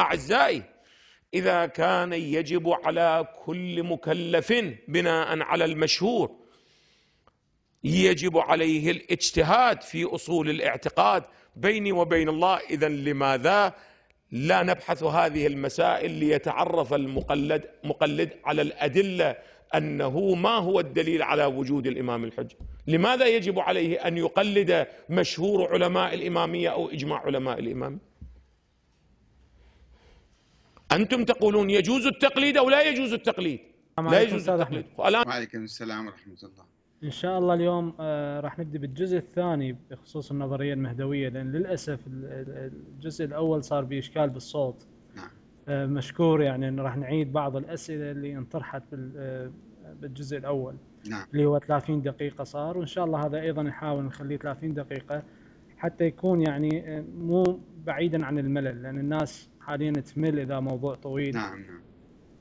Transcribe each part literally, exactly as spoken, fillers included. أعزائي، إذا كان يجب على كل مكلف بناء على المشهور يجب عليه الاجتهاد في أصول الاعتقاد بيني وبين الله، إذن لماذا لا نبحث هذه المسائل ليتعرف المقلد مقلد على الأدلة أنه ما هو الدليل على وجود الإمام الحجة؟ لماذا يجب عليه أن يقلد مشهور علماء الإمامية أو إجماع علماء الإمامية؟ أنتم تقولون يجوز التقليد أو لا يجوز التقليد؟ لا يجوز التقليد. وعليكم السلام ورحمة الله. إن شاء الله اليوم راح نبدأ بالجزء الثاني بخصوص النظرية المهدوية، لأن للأسف الجزء الأول صار بإشكال بالصوت. نعم. مشكور، يعني راح نعيد بعض الأسئلة اللي انطرحت بالجزء الأول. نعم. اللي هو ثلاثين دقيقة صار، وإن شاء الله هذا أيضا نحاول نخليه ثلاثين دقيقة حتى يكون يعني مو بعيدا عن الملل، لأن الناس حاليا تمل إذا موضوع طويل. نعم نعم.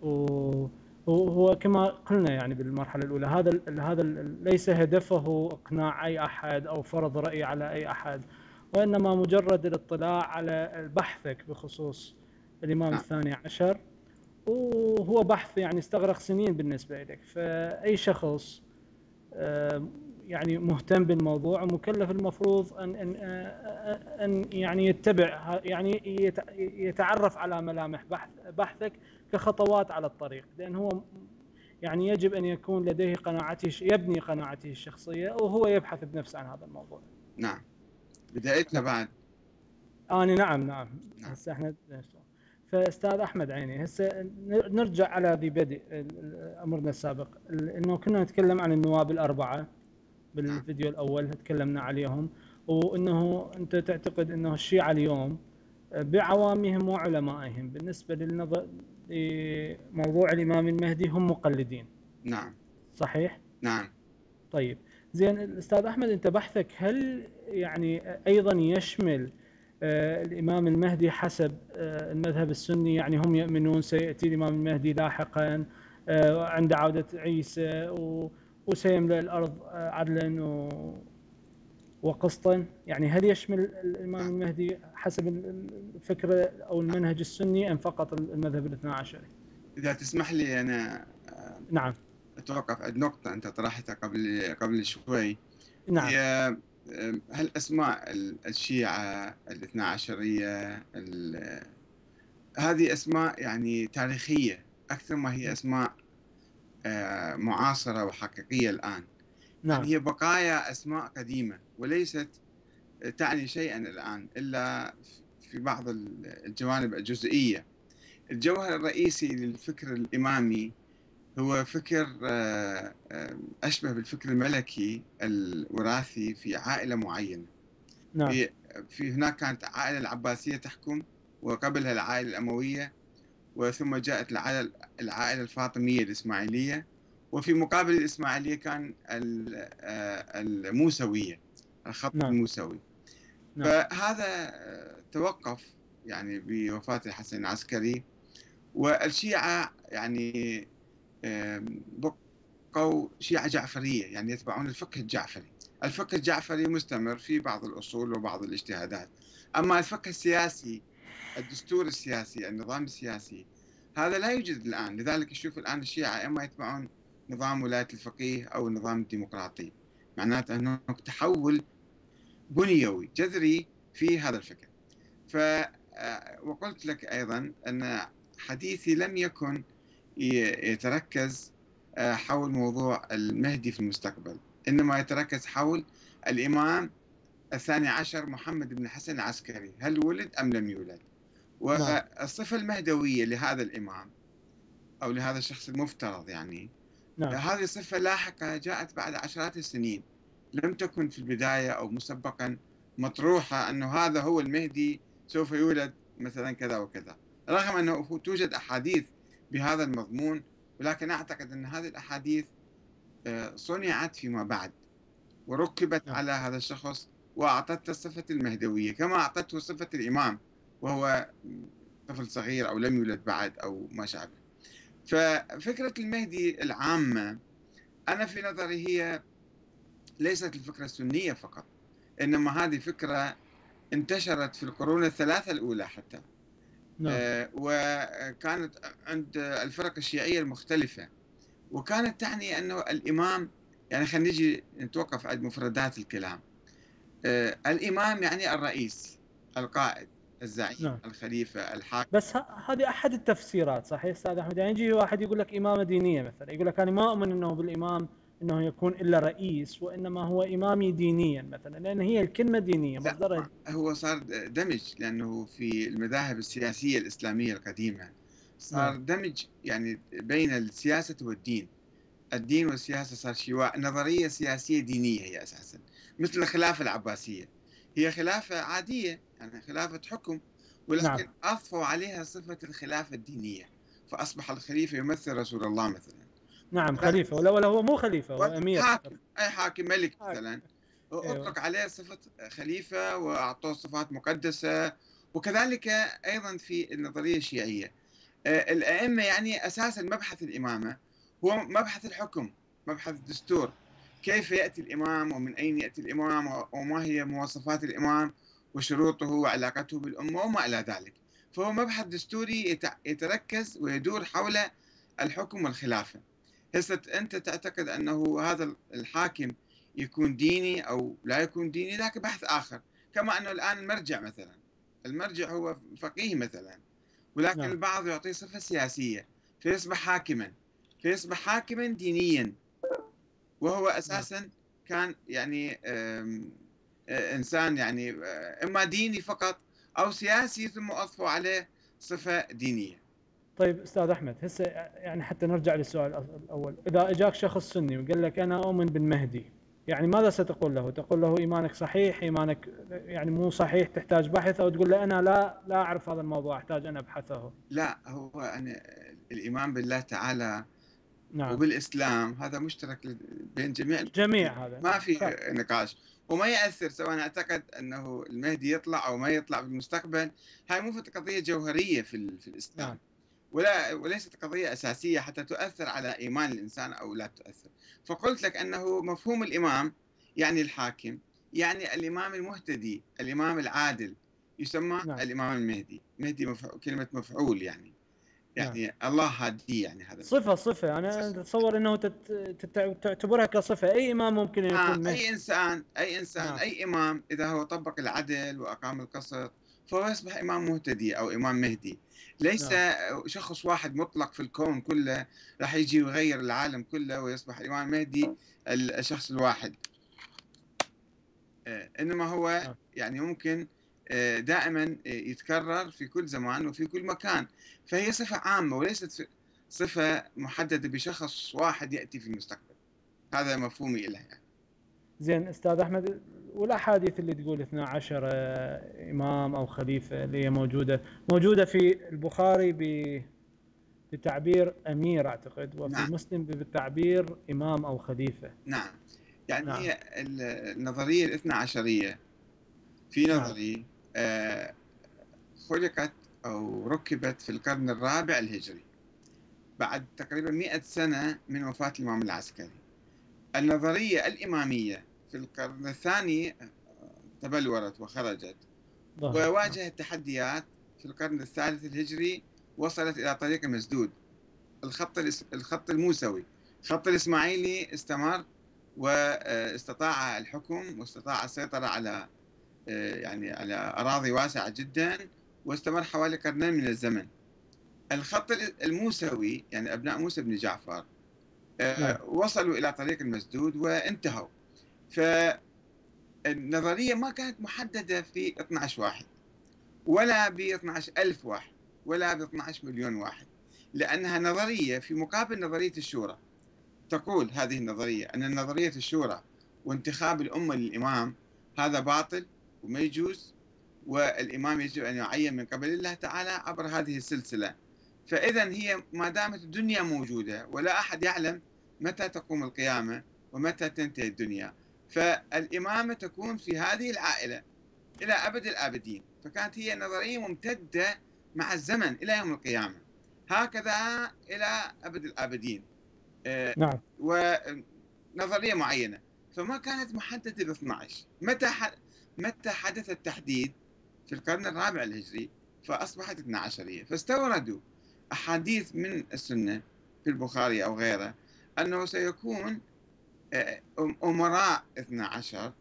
و وهو كما قلنا يعني بالمرحلة الأولى، هذا ال هذا ال ليس هدفه إقناع أي أحد أو فرض رأي على أي أحد، وإنما مجرد الاطلاع على بحثك بخصوص الإمام آه. الثاني عشر، وهو بحث يعني استغرق سنين بالنسبة لك، فأي شخص يعني مهتم بالموضوع ومكلف المفروض أن أن أن يعني يتبع، يعني يتعرف على ملامح بحث بحثك كخطوات على الطريق، لأن هو يعني يجب أن يكون لديه قناعته، يبني قناعته الشخصية وهو يبحث بنفسه عن هذا الموضوع. نعم. بدايتنا بعد. أنا نعم نعم. نعم. هسه احنا فأستاذ أحمد عيني، هسه نرجع على ذي بدء أمرنا السابق، إنه كنا نتكلم عن النواب الأربعة بالفيديو الأول تكلمنا عليهم، وإنه أنت تعتقد إنه الشيعة اليوم بعوامهم وعلمائهم بالنسبة للنظر لموضوع الإمام المهدي هم مقلدين. نعم. صحيح؟ نعم. طيب، زين الأستاذ أحمد، أنت بحثك هل يعني أيضا يشمل الإمام المهدي حسب المذهب السني، يعني هم يؤمنون سيأتي الإمام المهدي لاحقا عند عودة عيسى و وسيملأ الأرض عدلا وقسطا، يعني هل يشمل الإمام المهدي حسب الفكرة أو المنهج السني أم فقط المذهب الاثنا عشري؟ إذا تسمح لي أنا نعم أتوقف عند نقطة أنت طرحتها قبل قبل شوي. نعم. هي هل أسماء الشيعة الاثنا عشرية هذه أسماء يعني تاريخية أكثر ما هي أسماء معاصرة وحقيقية الآن؟ نعم. هي بقايا أسماء قديمة وليست تعني شيئا الآن إلا في بعض الجوانب الجزئية. الجوهر الرئيسي للفكر الإمامي هو فكر أشبه بالفكر الملكي الوراثي في عائلة معينة. نعم. في هناك كانت العائلة العباسية تحكم، وقبلها العائلة الأموية، وثم جاءت العائلة العائلة الفاطمية الإسماعيلية، وفي مقابل الإسماعيلية كان الموسوية، الخط نعم. الموسوي. نعم. فهذا توقف يعني بوفاة الحسن العسكري، والشيعة يعني بقوا شيعة جعفرية، يعني يتبعون الفقه الجعفري. الفقه الجعفري مستمر في بعض الأصول وبعض الاجتهادات، أما الفقه السياسي، الدستور السياسي، النظام السياسي، هذا لا يوجد الآن. لذلك نشوف الآن الشيعة إما يتبعون نظام ولاية الفقيه أو النظام الديمقراطي، معناته هناك تحول بنيوي جذري في هذا الفكر. ف وقلت لك أيضا أن حديثي لم يكن يتركز حول موضوع المهدي في المستقبل، إنما يتركز حول الإمام الثاني عشر محمد بن حسن العسكري، هل ولد أم لم يولد؟ والصفة المهدوية لهذا الإمام أو لهذا الشخص المفترض، يعني نعم. هذه الصفة لاحقة جاءت بعد عشرات السنين، لم تكن في البداية أو مسبقا مطروحة أنه هذا هو المهدي سوف يولد مثلا كذا وكذا، رغم أنه توجد أحاديث بهذا المضمون، ولكن أعتقد أن هذه الأحاديث صنعت فيما بعد وركبت نعم. على هذا الشخص وأعطته صفة المهدوية كما أعطته صفة الإمام وهو طفل صغير أو لم يولد بعد أو ما شابه. ففكرة المهدي العامة أنا في نظري هي ليست الفكرة السنية فقط، إنما هذه فكرة انتشرت في القرون الثلاثة الأولى حتى، آه وكانت عند الفرق الشيعية المختلفة، وكانت تعني أنه الإمام، يعني خلينا نجي نتوقف عند مفردات الكلام. آه الإمام يعني الرئيس، القائد، الزعيم، نعم. الخليفة، الحاكم. بس هذه أحد التفسيرات، صحيح أستاذ أحمد؟ يعني يجي واحد يقول لك إمامة دينية مثلا، يقول لك أنا ما أؤمن أنه بالإمام أنه يكون إلا رئيس، وإنما هو إمامي دينيا مثلا، لأن هي الكلمة دينية مصدرها. هو صار دمج، لأنه في المذاهب السياسية الإسلامية القديمة صار نعم. دمج يعني بين السياسة والدين، الدين والسياسة صار شيء، نظرية سياسية دينية هي أساسا، مثل الخلافة العباسية، هي خلافة عادية يعني خلافة حكم، ولكن نعم. أضفوا عليها صفة الخلافة الدينية، فأصبح الخليفة يمثل رسول الله مثلا. نعم خليفة، ولا ولا هو مو خليفة، هو أمير، حاكم، أي حاكم، ملك مثلا، أطلق عليه صفة خليفة وأعطوه صفات مقدسة. وكذلك أيضا في النظرية الشيعية الأئمة، يعني أساسا مبحث الإمامة هو مبحث الحكم، مبحث الدستور، كيف يأتي الإمام ومن أين يأتي الإمام وما هي مواصفات الإمام وشروطه وعلاقته بالأمة وما إلى ذلك، فهو مبحث دستوري يتركز ويدور حول الحكم والخلافة. هسه أنت تعتقد أنه هذا الحاكم يكون ديني أو لا يكون ديني، لكن بحث آخر، كما أنه الآن المرجع مثلا، المرجع هو فقيه مثلا، ولكن نعم. البعض يعطيه صفة سياسية فيصبح حاكما، فيصبح حاكما دينيا، وهو أساسا كان يعني إنسان يعني إما ديني فقط أو سياسي ثم أضفوا عليه صفة دينية. طيب أستاذ أحمد، هسه يعني حتى نرجع للسؤال الأول، إذا أجاك شخص سني وقال لك أنا أؤمن بالمهدي، يعني ماذا ستقول له؟ تقول له إيمانك صحيح، إيمانك يعني مو صحيح، تحتاج بحث، أو تقول له أنا لا لا أعرف هذا الموضوع، أحتاج أن أبحثه؟ لا، هو أنا الإيمان بالله تعالى نعم. وبالإسلام هذا مشترك بين جميع جميع هذا، ما في صح. نقاش، وما يأثر سواء أنا أعتقد أنه المهدي يطلع أو ما يطلع بالمستقبل، هاي مو قضية جوهرية في في الإسلام نعم. ولا وليست قضية أساسية حتى تؤثر على إيمان الإنسان أو لا تؤثر. فقلت لك أنه مفهوم الإمام يعني الحاكم، يعني الإمام المهتدي، الإمام العادل، يسمى نعم. الإمام المهدي. مهدي مفعول، كلمة مفعول يعني يعني نعم. الله هادي، يعني هذا صفة صفة أنا صفة. أتصور أنه تت... تعتبرها كصفة، أي إمام ممكن يكون آه. مهدي. أي إنسان أي إنسان نعم. أي إمام إذا هو طبق العدل وأقام القسط فهو يصبح إمام مهتدي أو إمام مهدي، ليس نعم. شخص واحد مطلق في الكون كله راح يجي ويغير العالم كله ويصبح الإمام المهدي الشخص الواحد، إنما هو نعم. يعني ممكن دائما يتكرر في كل زمان وفي كل مكان، فهي صفة عامة وليست صفة محددة بشخص واحد يأتي في المستقبل. هذا مفهومي لها يعني. زين أستاذ أحمد، والأحاديث اللي تقول اثنا عشر إمام أو خليفة اللي هي موجودة موجودة في البخاري بتعبير أمير أعتقد، وفي نعم. مسلم بتعبير إمام أو خليفة. نعم يعني نعم. هي النظرية الاثنا عشرية في نظري نعم. آه خلقت أو ركبت في القرن الرابع الهجري، بعد تقريبا مئة سنة من وفاة الإمام العسكري. النظرية الإمامية في القرن الثاني تبلورت وخرجت وواجهت تحديات، في القرن الثالث الهجري وصلت إلى طريق مسدود، الخط الخط الموسوي، الخط الإسماعيلي استمر واستطاع الحكم واستطاع السيطرة على يعني على أراضي واسعة جدا، واستمر حوالي قرنين من الزمن. الخط الموسوي يعني أبناء موسى بن جعفر نعم. وصلوا إلى طريق المسدود وانتهوا. فالنظرية ما كانت محددة في اثنا عشر واحد، ولا ب اثنا عشر ألف واحد، ولا ب اثنا عشر مليون واحد، لأنها نظرية في مقابل نظرية الشورى. تقول هذه النظرية أن نظرية الشورى وانتخاب الأمة للإمام هذا باطل وما يجوز، والإمام يجب أن يعين من قبل الله تعالى عبر هذه السلسلة. فإذا هي ما دامت الدنيا موجودة ولا أحد يعلم متى تقوم القيامة ومتى تنتهي الدنيا، فالإمامة تكون في هذه العائلة إلى أبد الآبدين. فكانت هي نظرية ممتدة مع الزمن إلى يوم القيامة، هكذا إلى أبد الآبدين نعم. ونظرية معينة، فما كانت محددة ب اثنا عشر. متى متى حدث التحديد؟ في القرن الرابع الهجري، فأصبحت اثنا عشرية. فاستوردوا أحاديث من السنة في البخاري أو غيره أنه سيكون أمراء اثنا عشر،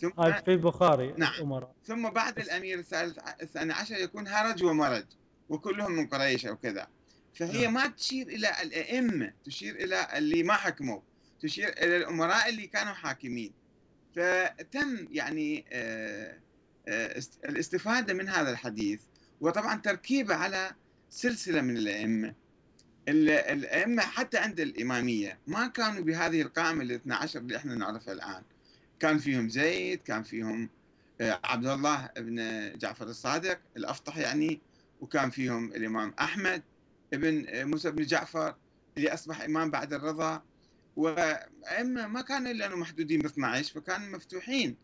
ثم في البخاري نعم أمراء، ثم بعد الأمير الثالث الثاني عشر يكون هرج ومرج وكلهم من قريش أو كذا. فهي ما تشير إلى الأئمة، تشير إلى اللي ما حكموا، تشير إلى الأمراء اللي كانوا حاكمين. فتم يعني الاستفادة من هذا الحديث، وطبعا تركيبه على سلسلة من الأئمة. الأئمة حتى عند الإمامية ما كانوا بهذه القائمة الاثنا عشر اللي احنا نعرفها الآن. كان فيهم زيد، كان فيهم عبد الله بن جعفر الصادق الأفطح يعني، وكان فيهم الإمام أحمد ابن موسى بن جعفر اللي أصبح إمام بعد الرضا. وأئمة ما كانوا إلا محدودين ب اثنا عشر، فكانوا مفتوحين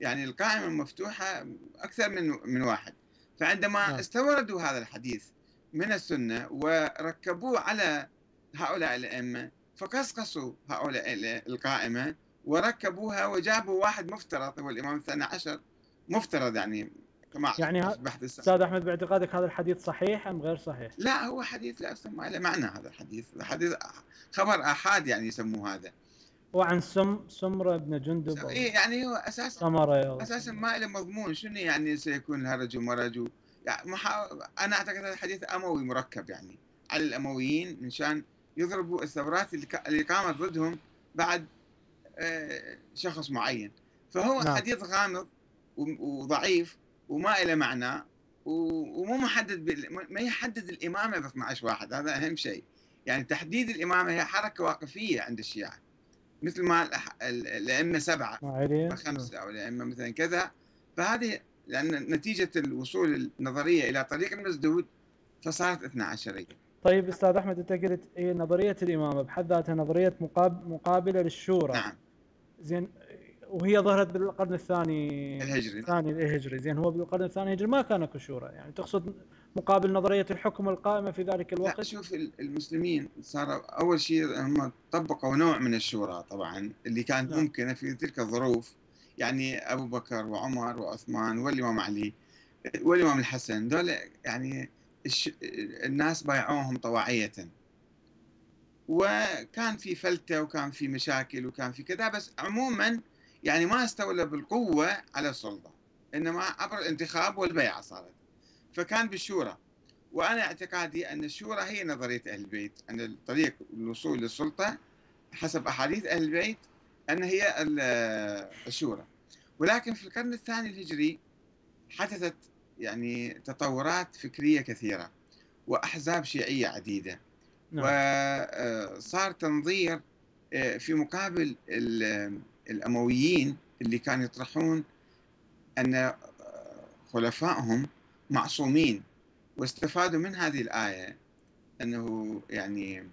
يعني القائمة مفتوحة أكثر من من واحد. فعندما استوردوا هذا الحديث من السنة وركبوه على هؤلاء الأئمة، فقصقصوا هؤلاء القائمة وركبوها وجابوا واحد مفترض هو الإمام الثاني عشر مفترض يعني. كما يعني أستاذ أحمد باعتقادك هذا الحديث صحيح أم غير صحيح؟ لا هو حديث لا يسمى له معنى. هذا الحديث حديث خبر آحاد يعني يسموه هذا. وعن سم سمرة بن جندب يعني هو أساسا أساسا ما له مضمون. شنو يعني سيكون هرج ومرج؟ يعني محا... أنا أعتقد هذا الحديث أموي مركب يعني على الأمويين من شان يضربوا الثورات اللي, ك... اللي قامت ضدهم بعد آه شخص معين. فهو نعم. حديث غامض و... وضعيف وما إلى معنى و... ومو محدد ب... ما يحدد الإمامة ب اثنا عشر واحد. هذا أهم شيء يعني. تحديد الإمامة هي حركة واقفية عند الشيعة، مثل ما الأئمة سبعة أو خمسة أو الأئمة مثلا كذا. فهذه لأن نتيجة الوصول النظرية إلى طريق المسدود فصارت اثنا عشرية. طيب أستاذ أحمد أنت قلت نظرية الإمامة بحد ذاتها نظرية مقابلة للشورى. نعم. زين وهي ظهرت بالقرن الثاني الهجري. الثاني الهجري. زين هو بالقرن الثاني الهجري ما كان اكو شورى يعني. تقصد مقابل نظرية الحكم القائمة في ذلك الوقت؟ لا شوف المسلمين صار أول شيء هم طبقوا نوع من الشورى طبعا اللي كانت ممكنة في تلك الظروف. يعني أبو بكر وعمر وعثمان والإمام علي والإمام الحسن دول يعني الناس بايعوهم طواعية، وكان في فلتة وكان في مشاكل وكان في كذا، بس عموما يعني ما استولى بالقوة على السلطة، إنما عبر الانتخاب والبيعة صارت. فكان بالشورى. وأنا اعتقادي أن الشورى هي نظرية أهل البيت، أن طريق الوصول للسلطة حسب أحاديث أهل البيت أن هي الشورى. ولكن في القرن الثاني الهجري حدثت يعني تطورات فكرية كثيرة وأحزاب شيعية عديدة. نعم. وصار تنظير في مقابل الأمويين اللي كانوا يطرحون أن خلفائهم معصومين، واستفادوا من هذه الآية أنه يعني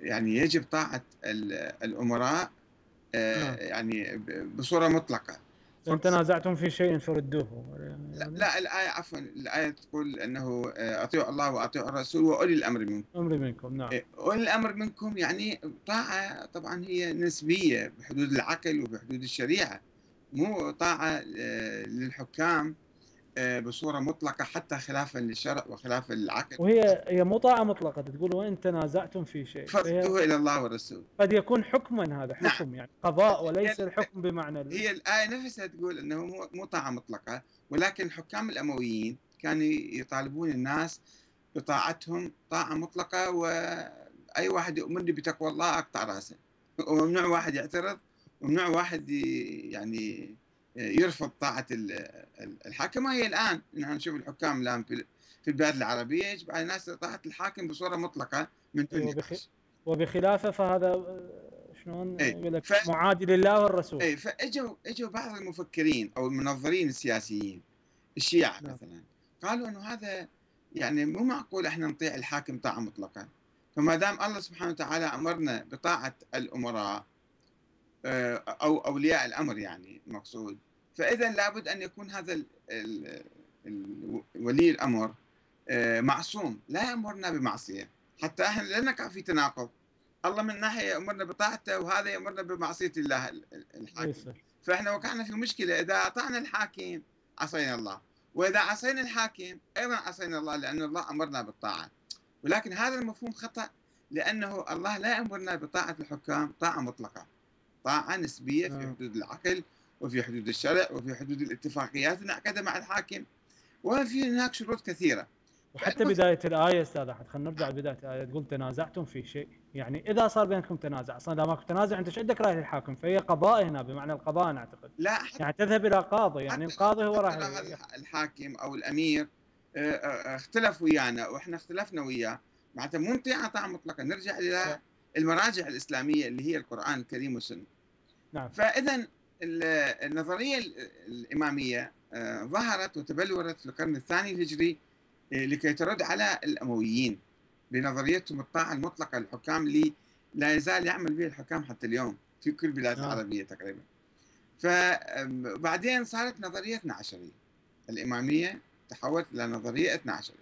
يعني يجب طاعة الأمراء يعني بصورة مطلقة. إن تنازعتم في شيء فردوه. لا, لا الآية عفوا الآية تقول أنه أطيعوا الله وأطيعوا الرسول وأولي الأمر منكم. أمر منكم نعم. أولي الأمر منكم يعني طاعة طبعا هي نسبية بحدود العقل وبحدود الشريعة، مو طاعة للحكام بصوره مطلقه حتى خلافا للشرع وخلافا للعقل. وهي هي مو طاعه مطلقه، تقول وان تنازعتم في شيء فردوه الى الله والرسول. قد يكون حكما هذا حكم نعم. يعني قضاء وليس الحكم بمعنى اللي. هي الايه نفسها تقول انه مو طاعه مطلقه، ولكن حكام الامويين كانوا يطالبون الناس بطاعتهم طاعه مطلقه، واي واحد يؤمرني بتقوى الله اقطع راسه، وممنوع واحد يعترض، وممنوع واحد يعني يرفض طاعة الحاكم. هي الآن نحن نشوف الحكام الآن في البلاد العربية يجب على الناس طاعة الحاكم بصورة مطلقة من دون نقاش. وبخلافه فهذا شلون يقول لك ف... معادي لله والرسول. اي فاجوا اجوا بعض المفكرين أو المنظرين السياسيين الشيعة لا. مثلا قالوا أنه هذا يعني مو معقول احنا نطيع الحاكم طاعة مطلقة، فما دام الله سبحانه وتعالى أمرنا بطاعة الأمراء أو أولياء الأمر يعني المقصود، فإذا لابد أن يكون هذا ولي الأمر معصوم لا يأمرنا بمعصية، حتى احنا لا نقع في تناقض. الله من ناحية يأمرنا بطاعته وهذا يأمرنا بمعصية الله الحاكم، فاحنا وقعنا في مشكلة إذا أطعنا الحاكم عصينا الله، وإذا عصينا الحاكم أيضا عصينا الله، لأن الله أمرنا بالطاعة. ولكن هذا المفهوم خطأ، لأنه الله لا يأمرنا بطاعة الحكام طاعة مطلقة، طاعة نسبية في حدود العقل وفي حدود الشرع وفي حدود الاتفاقيات الناقدة مع الحاكم، وفي هناك شروط كثيرة. وحتى بداية الآية استاذ أحمد، خلينا نرجع لبداية الآية، تقول تنازعتم في شيء، يعني إذا صار بينكم تنازع، أصلا إذا ماكو تنازع أنت ايش عندك رأي للحاكم؟ فهي قضاء هنا، بمعنى القضاء أنا أعتقد. لا يعني تذهب إلى قاضي، يعني القاضي هو راح الحاكم أو الأمير اختلف ويانا وإحنا اختلفنا وياه، معناته مو نطيعه طاعة مطلقة، نرجع إلى المراجع الإسلامية اللي هي القرآن الكريم والسنة. نعم. فإذا النظرية الإمامية ظهرت وتبلورت في القرن الثاني الهجري لكي ترد على الأمويين بنظريتهم الطاعة المطلقة للحكام، اللي لا يزال يعمل بها الحكام حتى اليوم في كل البلاد العربية تقريبا. فبعدين صارت نظرية الاثنا عشري الإمامية تحولت إلى نظرية الاثنا عشري.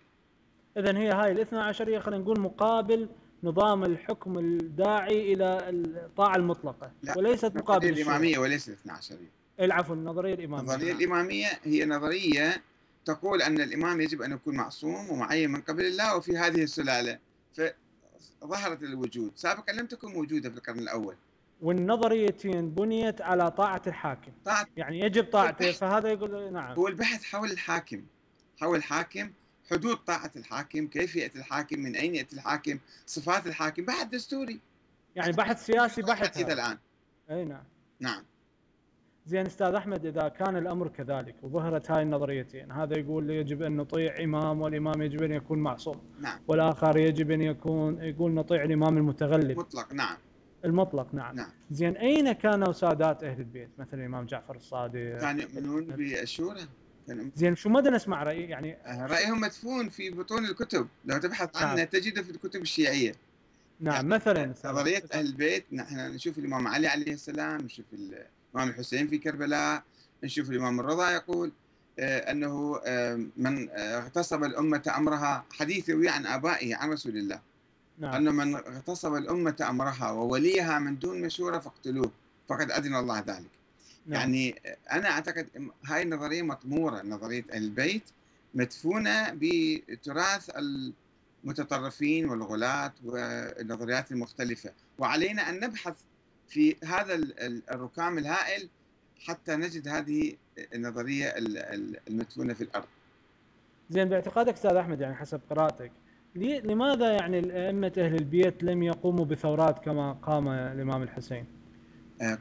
إذن هي هاي الاثنا عشرية خلينا نقول مقابل نظام الحكم الداعي إلى الطاعة المطلقة، وليست مقابل الإمامية، وليست الاثنا عشرية. العفو، النظرية الإمامية. النظرية الإمامية هي نظرية تقول أن الإمام يجب أن يكون معصوم ومعين من قبل الله وفي هذه السلالة، فظهرت الوجود سابقا لم تكن موجودة في القرن الأول. والنظريتين بنيت على طاعة الحاكم، طاعة يعني يجب طاعته، فهذا يقول نعم هو البحث حول الحاكم، حول الحاكم، حدود طاعة الحاكم، كيفية الحاكم، من أين يأتي الحاكم، صفات الحاكم، بحث دستوري يعني بحث سياسي بحث إلى الآن. أي نعم. نعم زين استاذ احمد، اذا كان الامر كذلك وظهرت هاي النظريتين، هذا يقول يجب ان نطيع امام والامام يجب ان يكون معصوم. نعم. والاخر يجب ان يكون يقول نطيع الامام المتغلب مطلق. نعم المطلق. نعم, نعم. زين اين كانوا سادات اهل البيت مثل الامام جعفر الصادق؟ كانوا يؤمنون بالشورى. زين شو مدى نسمع راي يعني رايهم مدفون في بطون الكتب، لو تبحث عنه نعم. تجده في الكتب الشيعيه. نعم يعني مثلا نظريه اهل البيت، نحن نشوف الامام علي عليه السلام، نشوف الإمام الحسين في كربلاء، نشوف الإمام الرضا يقول أنه من اغتصب الأمة أمرها، حديث يروي عن آبائه عن رسول الله. نعم. أن من اغتصب الأمة أمرها ووليها من دون مشورة فاقتلوه فقد أذن الله ذلك. نعم. يعني أنا أعتقد هاي النظرية مطمورة، نظرية أهل البيت مدفونة بتراث المتطرفين والغلاة والنظريات المختلفة، وعلينا أن نبحث في هذا الركام الهائل حتى نجد هذه النظرية المدفونة في الأرض. زين باعتقادك أستاذ أحمد، يعني حسب قراءتك، لماذا يعني أئمة أهل البيت لم يقوموا بثورات كما قام الإمام الحسين؟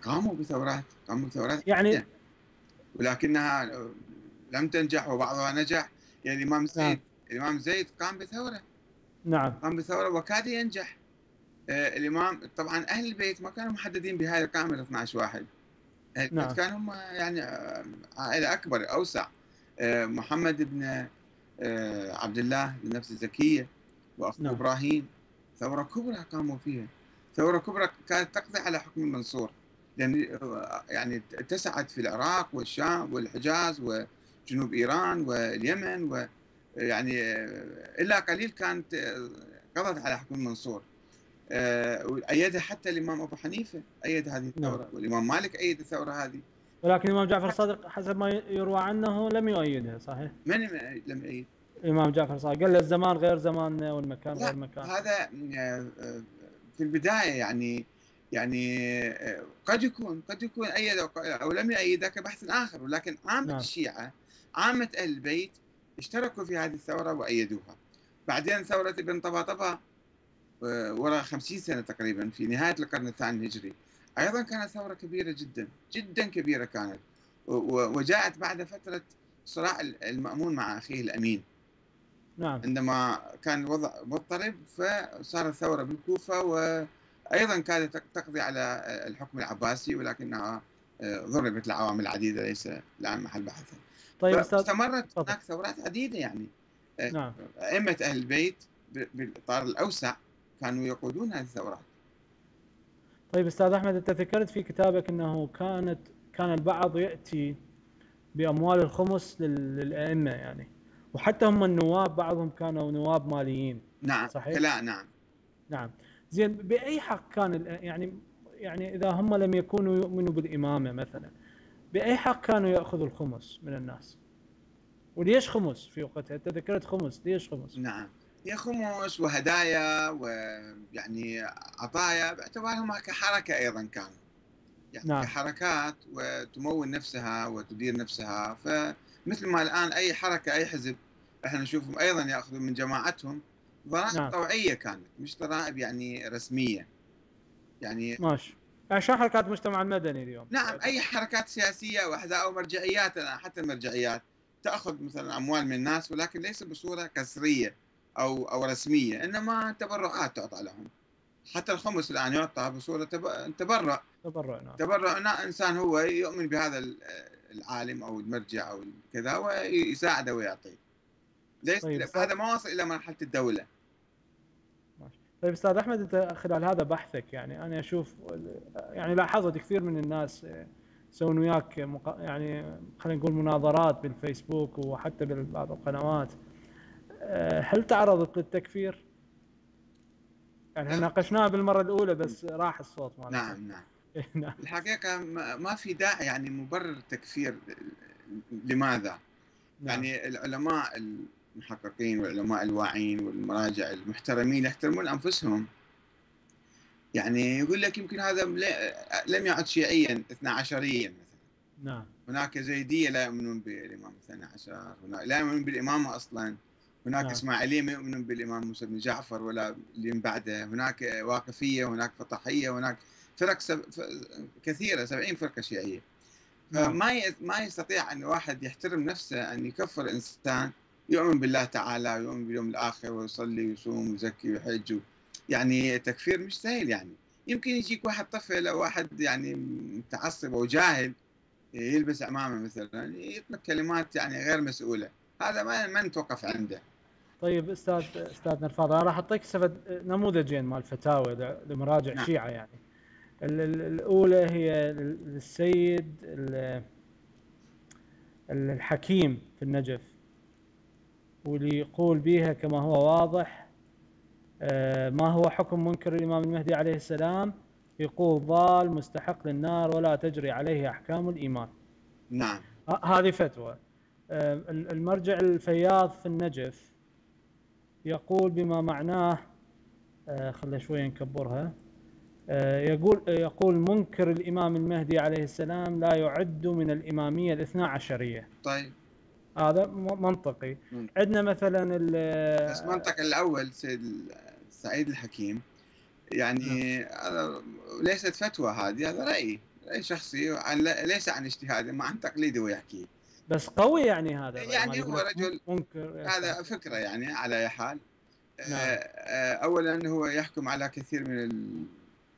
قاموا بثورات، قاموا بثورات يعني ولكنها لم تنجح وبعضها نجح. يعني الإمام زيد نعم. الإمام زيد قام بثورة. نعم قام بثورة وكاد ينجح. الإمام طبعا أهل البيت ما كانوا محددين بهذه القائمة اثنا عشر واحد. نعم. كانوا هم يعني عائلة أكبر أوسع، محمد بن عبد الله بن نفس الزكية وأخوه نعم. إبراهيم، ثورة كبرى قاموا فيها، ثورة كبرى كانت تقضي على حكم المنصور، لأن يعني اتسعت في العراق والشام والحجاز وجنوب إيران واليمن، ويعني إلا قليل كانت قضت على حكم المنصور. أيدها حتى الإمام أبو حنيفة أيد هذه الثورة. نعم. والإمام مالك أيد الثورة هذه، ولكن الإمام جعفر الصادق حسب ما يروى عنه لم يؤيدها. صحيح؟ من لم يؤيد؟ الإمام جعفر الصادق قال له الزمان غير زماننا والمكان غير مكان. هذا في البداية يعني يعني قد يكون قد يكون أيد أو لم يؤيد، ذاك بحث آخر. ولكن عامة نعم. الشيعة، عامة أهل البيت اشتركوا في هذه الثورة وأيدوها. بعدين ثورة ابن طباطبة وراء خمسين سنة تقريبا في نهاية القرن الثاني الهجري أيضا كانت ثورة كبيرة جدا جدا كبيرة كانت، وجاءت بعد فترة صراع المأمون مع أخيه الأمين. نعم. عندما كان الوضع مضطرب فصارت ثورة بالكوفة، وأيضا كانت تقضي على الحكم العباسي، ولكنها ضربت لعوامل عديدة ليس الآن محل بحثها. طيب استمرت هناك ثورات عديدة يعني. نعم. أئمة أهل البيت بالإطار الأوسع كانوا يقودون هذه الثورات. طيب استاذ احمد، انت ذكرت في كتابك انه كانت كان البعض ياتي باموال الخمس للائمه يعني، وحتى هم النواب بعضهم كانوا نواب ماليين. نعم صحيح؟ لا نعم نعم زين باي حق كان يعني يعني اذا هم لم يكونوا يؤمنوا بالامامه مثلا، باي حق كانوا ياخذوا الخمس من الناس؟ وليش خمس في وقتها؟ انت ذكرت خمس، ليش خمس؟ نعم، هي خمس وهدايا ويعني عطايا باعتبارهما كحركه ايضا كانوا، يعني نعم. كحركات وتمول نفسها وتدير نفسها، فمثل ما الان اي حركه اي حزب احنا نشوفهم ايضا ياخذون من جماعتهم ضرائب نعم. طوعيه كانت، مش ضرائب يعني رسميه. يعني ماشي، عشان حركات المجتمع المدني اليوم. نعم، اي حركات سياسيه واحزاب او مرجعيات، حتى المرجعيات تاخذ مثلا اموال من الناس ولكن ليس بصوره كسريه او او رسميه، انما تبرعات تعطى لهم. حتى الخمس الان يعطى بصوره تبرع. تبرع نعم. تبرع، انسان هو يؤمن بهذا العالم او المرجع او كذا ويساعده ويعطيه. ليس طيب هذا ما وصل الى مرحله الدوله. ماشي. طيب استاذ احمد، انت خلال هذا بحثك يعني انا اشوف يعني لاحظت كثير من الناس يسوون وياك يعني خلينا نقول مناظرات بالفيسبوك وحتى ببعض القنوات. هل تعرضت للتكفير؟ يعني احنا ناقشناها بالمره الاولى بس راح الصوت مالك. نعم نعم. نعم. الحقيقه ما في داعي يعني مبرر تكفير. لماذا؟ نعم. يعني العلماء المحققين والعلماء الواعين والمراجع المحترمين يحترمون انفسهم. يعني يقول لك يمكن هذا لم يعد شيعيا اثنا عشريا مثلا. نعم. هناك زيديه لا يؤمنون بالامام الاثنى عشر، هناك لا يؤمنون بالامامه اصلا. هناك نعم. اسماعيليه ما يؤمنون بالامام موسى بن جعفر ولا اللي من بعده، هناك واقفيه، هناك فطحيه، هناك فرق سب... كثيره، سبعين فرقه شيعيه. فما ي... ما يستطيع ان واحد يحترم نفسه ان يكفر انسان يؤمن بالله تعالى ويؤمن باليوم الاخر ويصلي ويصوم ويزكي ويحج. يعني التكفير مش سهل، يعني يمكن يجيك واحد طفل او واحد يعني متعصب او جاهل يلبس عمامه مثلا يطلق كلمات يعني غير مسؤوله، هذا ما ما نتوقف عنده. طيب استاذ استاذنا الفاضل، انا راح اعطيك نموذجين مال فتاوى لمراجع نعم. شيعه. يعني الاولى هي للسيد الحكيم في النجف، واللي يقول بها كما هو واضح: ما هو حكم منكر الامام المهدي عليه السلام؟ يقول ضال مستحق للنار ولا تجري عليه احكام الايمان. نعم، هذه فتوى. المرجع الفياض في النجف يقول بما معناه، خلنا شويه نكبرها، يقول يقول منكر الامام المهدي عليه السلام لا يعد من الاماميه الاثنا عشريه. طيب هذا منطقي. مم. عندنا مثلا بس المنطق الاول سيد سعيد الحكيم، يعني ليست فتوى هذه، هذا راي راي شخصي ليس عن اجتهادي، ما عن تقليدي ويحكي. بس قوي يعني هذا، يعني هو رجل منكر، هذا فكره يعني على اي حال. نعم. اولا هو يحكم على كثير من ال...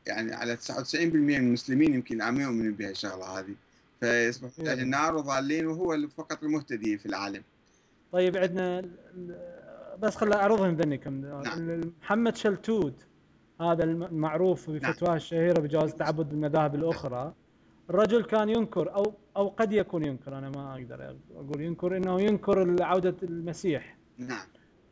يعني على تسعة وتسعين بالمئة من المسلمين يمكن عم يؤمنون بها الشغله هذه، فيصبح يعني النار وضالين، وهو فقط المهتدي في العالم. طيب عندنا بس خل اعرضهم ذني كم. نعم. محمد شلتود هذا المعروف بفتواه نعم. الشهيره بجواز التعبد بالمذاهب الاخرى. الرجل كان ينكر او او قد يكون ينكر، انا ما اقدر اقول ينكر، انه ينكر عوده المسيح. نعم.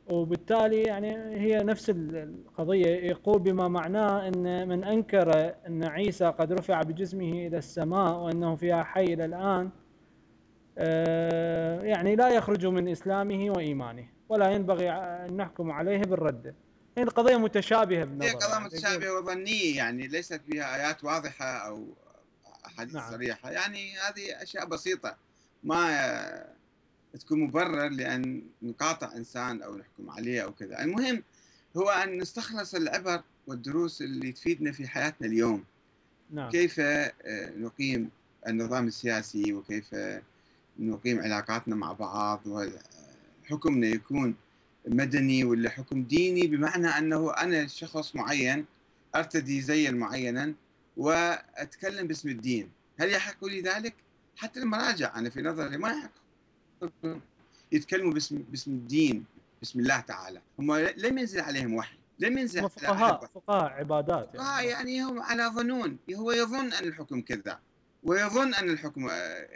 وبالتالي يعني هي نفس القضيه، يقول بما معناه ان من انكر ان عيسى قد رفع بجسمه الى السماء وانه فيها حي الى الان يعني لا يخرج من اسلامه وايمانه ولا ينبغي ان نحكم عليه بالرده. يعني القضيه متشابهه بالنظر، هي قضيه متشابهه وظنيه، يعني ليست فيها ايات واضحه او حديث نعم. صريحه، يعني هذه اشياء بسيطه ما تكون مبرر لان نقاطع انسان او نحكم عليه او كذا. المهم هو ان نستخلص العبر والدروس اللي تفيدنا في حياتنا اليوم. نعم. كيف نقيم النظام السياسي، وكيف نقيم علاقاتنا مع بعض، وحكمنا يكون مدني ولا حكم ديني، بمعنى انه انا شخص معين ارتدي زيا معينا واتكلم باسم الدين. هل يحق لي ذلك؟ حتى المراجع انا في نظري ما يحق يتكلموا باسم باسم الدين، بسم الله تعالى. هم لم ينزل عليهم وحي، لم ينزل. فقهاء فقهاء عبادات يعني. اه يعني هم على ظنون، هو يظن ان الحكم كذا ويظن ان الحكم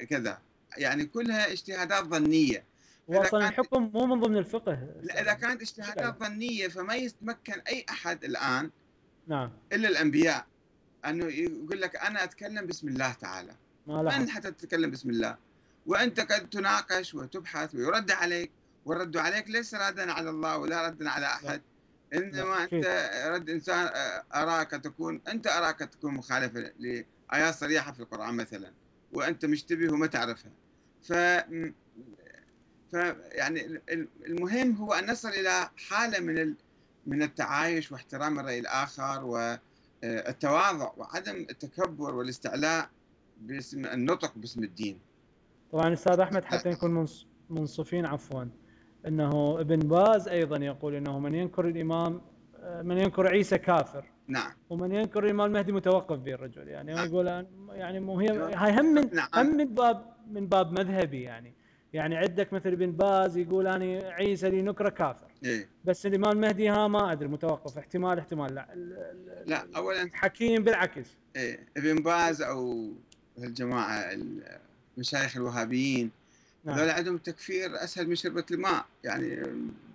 كذا، يعني كلها اجتهادات ظنيه. واصلا الحكم مو من ضمن الفقه. لا، اذا كانت اجتهادات ظنيه فما يتمكن اي احد الان نعم الا الانبياء انه يقول لك انا اتكلم بسم الله تعالى. ما لحظ. من حتى تتكلم بسم الله؟ وأنت قد تناقش وتبحث ويرد عليك، والرد عليك ليس ردا على الله ولا ردا على أحد، إنما أنت رد إنسان أراك تكون أنت أراك تكون مخالفة لآيات صريحة في القرآن مثلا، وأنت مشتبه وما تعرفها. ف ف يعني المهم هو أن نصل إلى حالة من من التعايش واحترام الرأي الآخر والتواضع وعدم التكبر والاستعلاء باسم النطق باسم الدين. طبعا أستاذ أحمد حتى نكون منصفين عفوا، أنه ابن باز أيضا يقول أنه من ينكر الإمام من ينكر عيسى كافر. نعم. ومن ينكر الإمام المهدي متوقف به الرجل، يعني نعم. يقول يعني مو هي هاي هم من نعم. هم من باب من باب مذهبي، يعني يعني عندك مثل ابن باز يقول أنا عيسى لي نكره كافر. إيه؟ بس الإمام المهدي ها ما أدري متوقف، احتمال احتمال لا لا أولا حكيم بالعكس. إيه ابن باز أو الجماعة المشايخ الوهابيين هذول نعم. عندهم تكفير أسهل من شربة الماء، يعني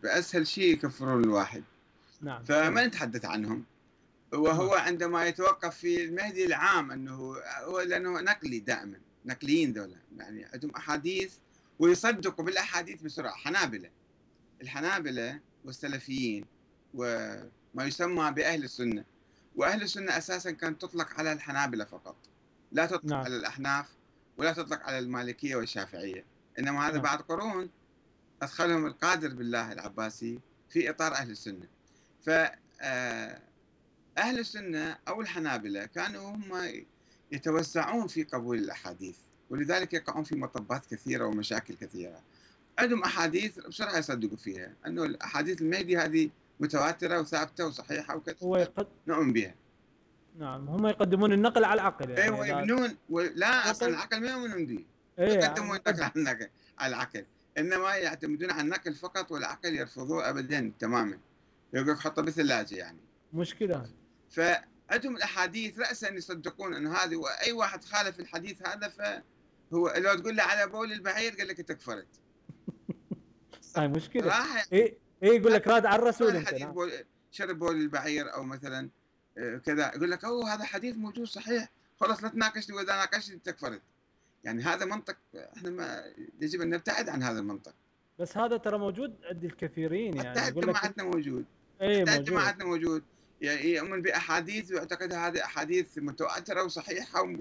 بأسهل شيء يكفرون الواحد. نعم. فما نتحدث عنهم. وهو عندما يتوقف في المهدي العام أنه هو لأنه نقلي دائما، نقليين دولة يعني عندهم أحاديث ويصدقوا بالأحاديث بسرعة. حنابلة الحنابلة والسلفيين وما يسمى بأهل السنة، وأهل السنة أساسا كانت تطلق على الحنابلة فقط، لا تطلق نعم. على الأحناف ولا تطلق على المالكية والشافعية، إنما هذا نعم. بعد قرون أدخلهم القادر بالله العباسي في إطار أهل السنة. ف أهل السنة أو الحنابلة كانوا هم يتوسعون في قبول الأحاديث، ولذلك يقعون في مطبات كثيرة ومشاكل كثيرة. عندهم أحاديث بسرعة يصدقوا فيها، أنه الأحاديث المهدي هذه متواترة وثابتة وصحيحة وكذا نؤمن بها. نعم هم يقدمون النقل على العقل، يعني أيوه يبنون لا أصلا العقل ما يؤمنون به، يقدمون النقل على العقل، إنما يعتمدون على النقل فقط، والعقل يرفضوه أبدا تماما، يقولك حطه بالثلاجة يعني مشكلة. فعندهم الاحاديث راسا يصدقون ان هذه، واي واحد خالف الحديث هذا فهو لو تقول له على بول البعير قال لك انت كفرت. هاي مشكله. راح اي اي يقول لك راد على الرسول انت بول شرب بول البعير او مثلا كذا، يقول لك اوه هذا حديث موجود صحيح، خلاص لا تناقشني واذا ناقشتني انت كفرت. يعني هذا منطق احنا ما يجب ان نبتعد عن هذا المنطق. بس هذا ترى موجود عند الكثيرين، يعني يقول لك جماعتنا موجود. اي موجود. جماعتنا موجود. يؤمن بأحاديث ويعتقد هذه أحاديث متواترة وصحيحة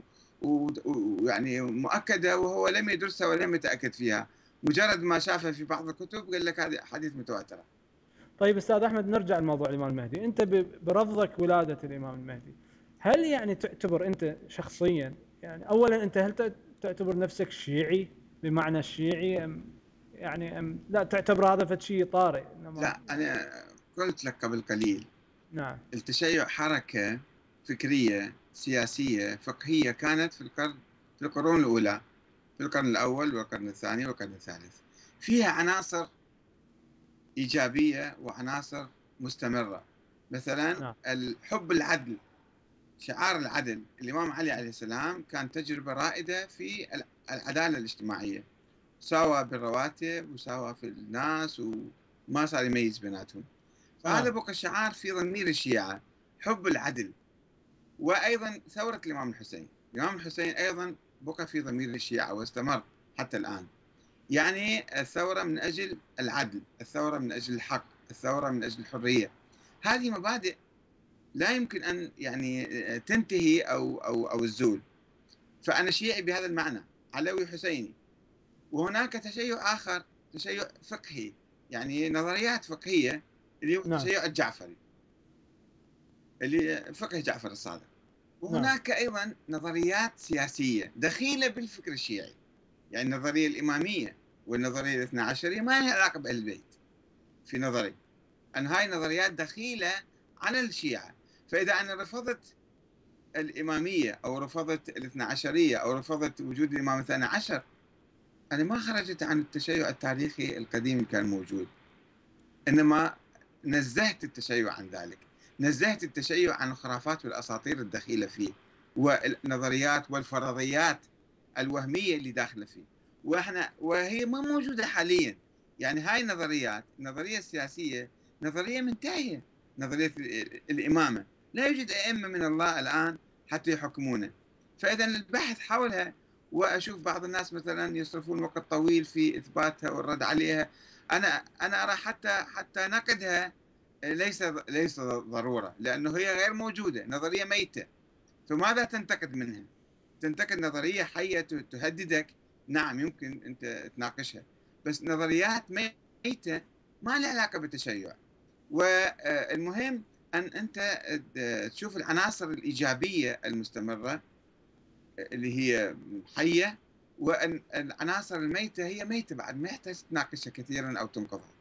ويعني مؤكدة، وهو لم يدرسها ولم يتأكد فيها، مجرد ما شافها في بعض الكتب قال لك هذه أحاديث متواترة. طيب أستاذ أحمد نرجع لموضوع الإمام المهدي، أنت برفضك ولادة الإمام المهدي، هل يعني تعتبر أنت شخصيا، يعني أولا أنت هل تعتبر نفسك شيعي بمعنى الشيعي أم يعني أم لا تعتبر هذا فشيء طارئ؟ لا أنا قلت لك قبل قليل نعم. التشيع حركة فكرية سياسية فقهية كانت في القرن في القرون الأولى، في القرن الأول والقرن الثاني والقرن الثالث، فيها عناصر إيجابية وعناصر مستمرة. مثلا نعم. الحب العدل، شعار العدل، الإمام علي عليه السلام كان تجربة رائدة في العدالة الاجتماعية، ساوى بالرواتب وساوى في الناس وما صار يميز بيناتهم. فهذا بقى شعار في ضمير الشيعة، حب العدل. وأيضا ثورة الإمام الحسين، الإمام الحسين أيضا بقى في ضمير الشيعة واستمر حتى الآن. يعني الثورة من أجل العدل، الثورة من أجل الحق، الثورة من أجل الحرية، هذه مبادئ لا يمكن أن يعني تنتهي أو أو أو الزول. فأنا شيعي بهذا المعنى، علوي حسيني. وهناك تشيع آخر، تشيع فقهي، يعني نظريات فقهية، اللي هو التشيع الجعفري اللي فقه جعفر الصادق. وهناك نعم. ايضا نظريات سياسيه دخيله بالفكر الشيعي، يعني النظريه الاماميه والنظريه الاثنا عشريه ما لها علاقه باهل البيت في نظري، ان هاي نظريات دخيله على الشيعه. فاذا انا رفضت الاماميه او رفضت الاثنا عشريه او رفضت وجود الامام الثاني عشر، انا ما خرجت عن التشيع التاريخي القديم اللي كان موجود، انما نزهت التشيع عن ذلك، نزهت التشيع عن الخرافات والأساطير الدخيلة فيه والنظريات والفرضيات الوهمية اللي داخلة فيه، وإحنا وهي ما موجودة حاليا. يعني هاي النظريات، النظرية السياسية نظرية منتهية، نظرية الإمامة لا يوجد أئمة من الله الآن حتى يحكمونه، فإذا البحث حولها وأشوف بعض الناس مثلا يصرفون وقت طويل في إثباتها والرد عليها. أنا أنا أرى حتى حتى نقدها ليس ليس ضرورة، لأنه هي غير موجودة، نظرية ميتة، فماذا تنتقد منها؟ تنتقد نظرية حية تهددك، نعم يمكن أنت تناقشها، بس نظريات ميتة ما لها علاقة بالتشيع. والمهم أن أنت تشوف العناصر الإيجابية المستمرة اللي هي حية، والعناصر الميتة هي ميتة بعد، ما يحتاج تناقشها كثيرا أو تنقضها.